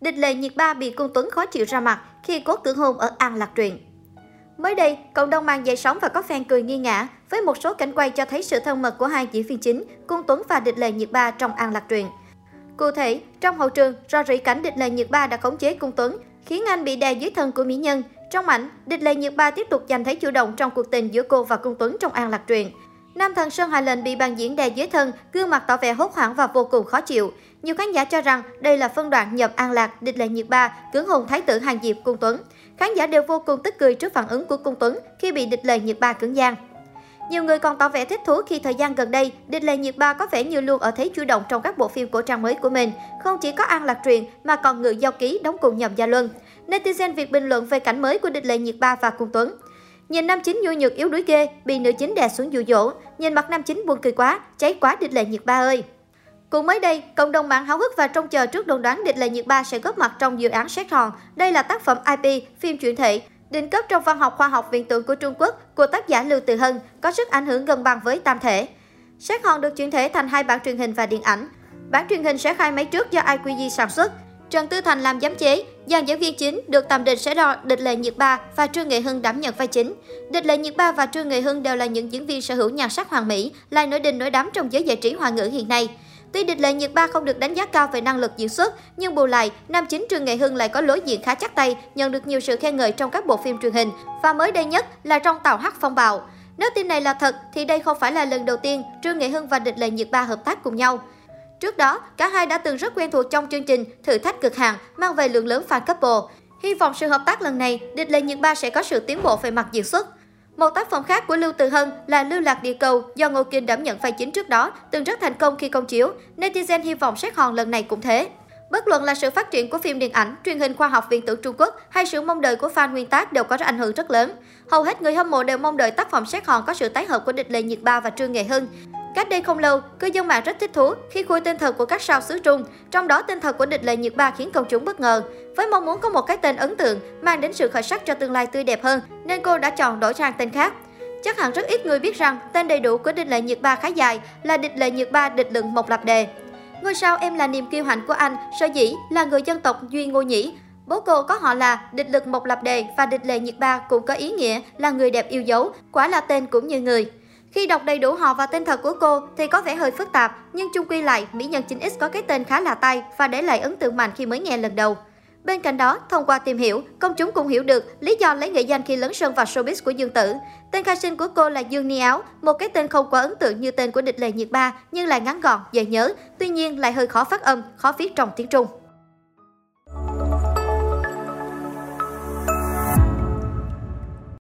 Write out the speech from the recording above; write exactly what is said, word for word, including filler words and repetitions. Địch Lệ Nhiệt Ba bị Cung Tuấn khó chịu ra mặt khi cốt tưởng hôn ở An Lạc Truyện. Mới đây, cộng đồng mạng dậy sóng và có fan cười nghiêng ngã với một số cảnh quay cho thấy sự thân mật của hai diễn viên chính Cung Tuấn và Địch Lệ Nhiệt Ba trong An Lạc Truyện. Cụ thể, trong hậu trường, rò rỉ cảnh Địch Lệ Nhiệt Ba đã khống chế Cung Tuấn, khiến anh bị đè dưới thân của mỹ nhân. Trong ảnh, Địch Lệ Nhiệt Ba tiếp tục giành thấy chủ động trong cuộc tình giữa cô và Cung Tuấn trong An Lạc Truyện. Nam thần Sơn Hà Lệnh bị bạn diễn đè dưới thân, gương mặt tỏ vẻ hốt hoảng và vô cùng khó chịu. Nhiều khán giả cho rằng đây là phân đoạn nhập An Lạc, Địch Lệ Nhiệt Ba cưỡng hôn Thái tử Hàn Diệp, Cung Tuấn. Khán giả đều vô cùng tức cười trước phản ứng của Cung Tuấn khi bị Địch Lệ Nhiệt Ba cưỡng gian. Nhiều người còn tỏ vẻ thích thú khi thời gian gần đây, Địch Lệ Nhiệt Ba có vẻ như luôn ở thế chủ động trong các bộ phim cổ trang mới của mình. Không chỉ có An Lạc Truyện mà còn Ngự Giao Ký đóng cùng Nhậm Gia Luân. Netizen Việt bình luận về cảnh mới của Địch Lệ Nhiệt Ba và Cung Tuấn. Nhìn nam chính nhu nhược yếu đuối ghê, bị nữ chính đè xuống dụ dỗ, nhìn mặt nam chính buồn cười quá, cháy quá Địch Lệ Nhiệt Ba ơi. Cũng mới đây, cộng đồng mạng háo hức và trông chờ trước đồn đoán Địch Lệ Nhiệt Ba sẽ góp mặt trong dự án Sách Hòn. Đây là tác phẩm i pê, phim truyện thể, định cấp trong văn học khoa học viễn tưởng của Trung Quốc của tác giả Lưu Tử Hân, có sức ảnh hưởng gần bằng với Tam Thể. Sách Hòn được chuyển thể thành hai bản truyền hình và điện ảnh. Bản truyền hình sẽ khai máy trước do i quy giê sản xuất. Trần Tư Thành làm giám chế, dàn diễn viên chính được tạm định sẽ đo Địch Lệ Nhiệt Ba và Trương Nghệ Hưng đảm nhận vai chính. Địch Lệ Nhiệt Ba và Trương Nghệ Hưng đều là những diễn viên sở hữu nhan sắc hoàn mỹ, lại nổi đình nổi đám trong giới giải trí hoa ngữ hiện nay. Tuy Địch Lệ Nhiệt Ba không được đánh giá cao về năng lực diễn xuất, nhưng bù lại, nam chính Trương Nghệ Hưng lại có lối diễn khá chắc tay, nhận được nhiều sự khen ngợi trong các bộ phim truyền hình và mới đây nhất là trong Tàu Hắc Phong Bạo. Nếu tin này là thật thì đây không phải là lần đầu tiên Trương Nghệ Hưng và Địch Lệ Nhiệt Ba hợp tác cùng nhau. Trước đó, cả hai đã từng rất quen thuộc trong chương trình Thử Thách Cực Hạn mang về lượng lớn fan couple. Hy vọng sự hợp tác lần này, Địch Lệ Nhiệt Ba sẽ có sự tiến bộ về mặt diễn xuất. Một tác phẩm khác của Lưu Tử Hân là Lưu Lạc Địa Cầu do Ngô Kinh đảm nhận vai chính trước đó, từng rất thành công khi công chiếu. Netizen hy vọng Sách Hòn lần này cũng thế. Bất luận là sự phát triển của phim điện ảnh, truyền hình khoa học viễn tưởng Trung Quốc hay sự mong đợi của fan nguyên tác đều có ảnh hưởng rất lớn. Hầu hết người hâm mộ đều mong đợi tác phẩm Sách Hòn có sự tái hợp của Địch Lệ Nhiệt Ba và Trương Nghệ Hưng. Cách đây không lâu, cư dân mạng rất thích thú khi khui tên thật của các sao xứ Trung, trong đó tên thật của Địch Lệ Nhiệt Ba khiến công chúng bất ngờ. Với mong muốn có một cái tên ấn tượng, mang đến sự khởi sắc cho tương lai tươi đẹp hơn, nên cô đã chọn đổi sang tên khác. Chắc hẳn rất ít người biết rằng tên đầy đủ của Địch Lệ Nhiệt Ba khá dài là Địch Lệ Nhiệt Ba Địch Lực Mộc Lập Đề. Ngôi sao Em là niềm kiêu hãnh của anh, sở dĩ là người dân tộc Duy Ngô Nhĩ. Bố cô có họ là Địch Lực Mộc Lập Đề và Địch Lệ Nhiệt Ba cũng có ý nghĩa là người đẹp yêu dấu, quả là tên cũng như người. Khi đọc đầy đủ họ và tên thật của cô thì có vẻ hơi phức tạp, nhưng chung quy lại, mỹ nhân chín x có cái tên khá là tai và để lại ấn tượng mạnh khi mới nghe lần đầu. Bên cạnh đó, thông qua tìm hiểu, công chúng cũng hiểu được lý do lấy nghệ danh khi lấn sân vào showbiz của Dương Tử. Tên khai sinh của cô là Dương Ni Áo, một cái tên không quá ấn tượng như tên của Địch Lệ Nhiệt Ba nhưng lại ngắn gọn, dễ nhớ, tuy nhiên lại hơi khó phát âm, khó viết trong tiếng Trung.